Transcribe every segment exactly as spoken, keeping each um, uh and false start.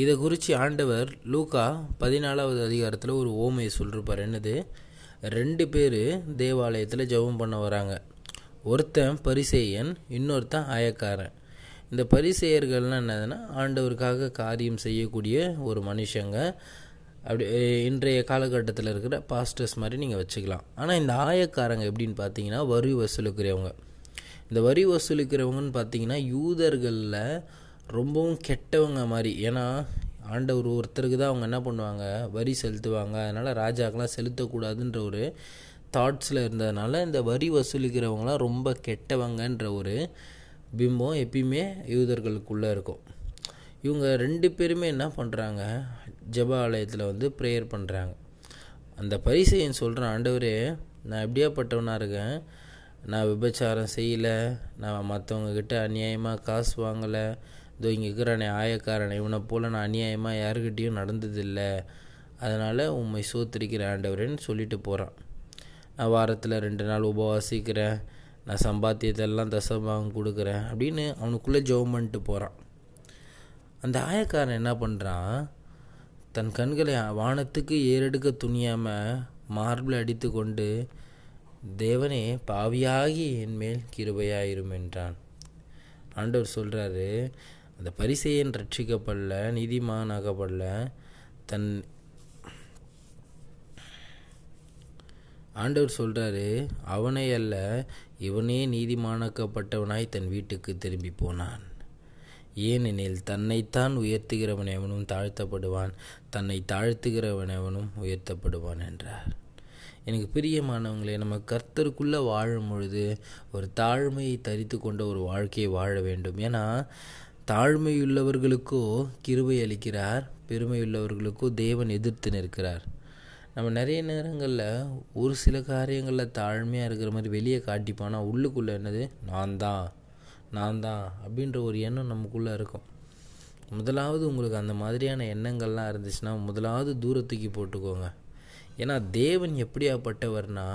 இதை குறித்து ஆண்டவர் லூக்கா பதினாலாவது அதிகாரத்தில் ஒரு ஓமையை சொல்லிருப்பார். என்னது, ரெண்டு பேர் தேவாலயத்தில் ஜெபம் பண்ண வராங்க. ஒருத்தன் பரிசேயன், இன்னொருத்தன் ஆயக்காரன். இந்த பரிசேயர்கள்னால் என்னதுன்னா, ஆண்டவருக்காக காரியம் செய்யக்கூடிய ஒரு மனுஷங்க. அப்படி இன்றைய காலகட்டத்தில் இருக்கிற பாஸ்டர்ஸ் மாதிரி நீங்கள் வச்சுக்கலாம். ஆனால் இந்த ஆயக்காரங்க எப்படின்னு பார்த்தீங்கன்னா, வரி வசூலுக்கிறவங்க. இந்த வரி வசூலுக்கிறவங்கன்னு பார்த்தீங்கன்னா யூதர்களில் ரொம்பவும் கெட்டவங்க மாதிரி. ஏன்னா ஆண்டவர் ஒருத்தருக்கு தான் அவங்க என்ன பண்ணுவாங்க, வரி செலுத்துவாங்க. அதனால் ராஜாக்கெலாம் செலுத்தக்கூடாதுன்ற ஒரு தாட்ஸில் இருந்ததுனால இந்த வரி வசூலிக்கிறவங்களாம் ரொம்ப கெட்டவங்கன்ற ஒரு பிம்பம் எப்பயுமே யூதர்களுக்குள்ளே இருக்கும். இவங்க ரெண்டு பேருமே என்ன பண்ணுறாங்க, ஜெப ஆலயத்தில் வந்து ப்ரேயர் பண்ணுறாங்க. அந்த பரிசேயன் சொல்கிறேன், ஆண்டவரே நான் எப்படியாப்பட்டவனாக இருக்கேன், நான் விபச்சாரம் செய்யலை, நான் மற்றவங்கக்கிட்ட அநியாயமாக காசு வாங்கலை, இதோ இங்கே இருக்கிறானே ஆயக்காரனை இவனை போல் நான் அநியாயமாக யாருக்கிட்டேயும் நடந்ததில்லை, அதனால் உண்மை சோத்திருக்கிற ஆண்டவரேன்னு சொல்லிட்டு போகிறான். நான் வாரத்தில் ரெண்டு நாள் உபவாசிக்கிறேன், நான் சம்பாத்தியத்தெல்லாம் தசபாகம் கொடுக்குறேன் அப்படின்னு அவனுக்குள்ளே ஜெபம் பண்ணிட்டு போகிறான். அந்த ஆயக்காரன் என்ன பண்ணுறான், தன் கண்களை வானத்துக்கு ஏறெடுக்க துணியாமல் மார்பில் அடித்து கொண்டு, தேவனே பாவியாகி என்மேல் கிருபையாயிரும் என்றான். ஆண்டவர் சொல்கிறாரு, அந்த பரிசேயன் ரட்சிக்கப்படல, நீதிமான் ஆகப்படல, தன் ஆண்டவர் சொல்கிறாரு, அவனை அல்ல இவனே நீதிமானாக்கப்பட்டவனாய் தன் வீட்டுக்கு திரும்பி போனான். ஏனெனில் தன்னைத்தான் உயர்த்துகிறவன் எவனும் தாழ்த்தப்படுவான், தன்னை தாழ்த்துகிறவன் எவனும் உயர்த்தப்படுவான் என்றார். எனக்கு பிரியமானவங்களே, நம்ம கர்த்தருக்குள்ளே வாழும் பொழுது ஒரு தாழ்மையை தரித்து கொண்ட ஒரு வாழ்க்கையை வாழ வேண்டும். ஏன்னா தாழ்மையுள்ளவர்களுக்கோ கிருபை அளிக்கிறார், பெருமையுள்ளவர்களுக்கோ தேவன் எதிர்த்து நிற்கிறார். நம்ம நிறைய நேரங்களில் ஒரு சில காரியங்களில் தாழ்மையாக இருக்கிற மாதிரி வெளியே காட்டிப்பானா, உள்ளுக்குள்ளே என்னது, நான் தான் நான் தான் அப்படின்ற ஒரு எண்ணம் நமக்குள்ளே இருக்கும். முதலாவது உங்களுக்கு அந்த மாதிரியான எண்ணங்கள்லாம் இருந்துச்சுன்னா முதலாவது தூரத்துக்கு போட்டுக்கோங்க. ஏன்னா தேவன் எப்படியாப்பட்டவர்னா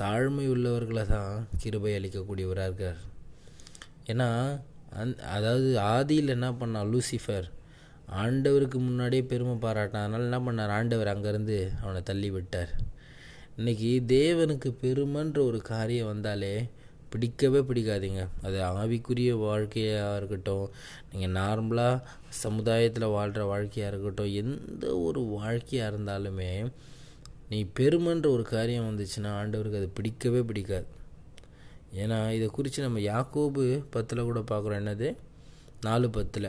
தாழ்மை உள்ளவர்களை தான் கிருபை அளிக்கக்கூடியவராக இருக்கார். ஏன்னா அந் அதாவது ஆதியில் என்ன பண்ணான் லூசிஃபர், ஆண்டவருக்கு முன்னாடியே பெருமை பாராட்டான். அதனால் என்ன பண்ணார், ஆண்டவர் அங்கேருந்து அவனை தள்ளி விட்டார். இன்றைக்கி தேவனுக்கு பெருமைன்ற ஒரு காரியம் வந்தாலே பிடிக்கவே பிடிக்காதீங்க. அது ஆவிக்குரிய வாழ்க்கையாக இருக்கட்டும், நீங்கள் நார்மலாக சமுதாயத்தில் வாழ்கிற வாழ்க்கையாக இருக்கட்டும், எந்த ஒரு வாழ்க்கையாக இருந்தாலுமே நீ பெருமைன்ற ஒரு காரியம் வந்துச்சுன்னா ஆண்டவருக்கு அது பிடிக்கவே பிடிக்காது. ஏன்னா இதை குறித்து நம்ம யாக்கோபு பத்தில் கூட பார்க்குறோம். என்னது, நாலு பத்தில்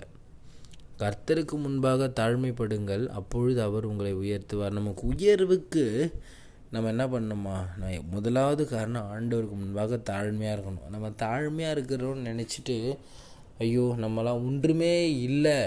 கர்த்தருக்கு முன்பாக தாழ்மைப்படுங்கள், அப்பொழுது அவர் உங்களை உயர்த்துவார். நமக்கு உயர்வுக்கு நம்ம என்ன பண்ணணுமா, நான் முதலாவது காரணம் ஆண்டவருக்கு முன்பாக தாழ்மையாக இருக்கணும். நம்ம தாழ்மையாக இருக்கிறோன்னு நினச்சிட்டு ஐயோ நம்மளாம் ஒன்றுமே இல்லை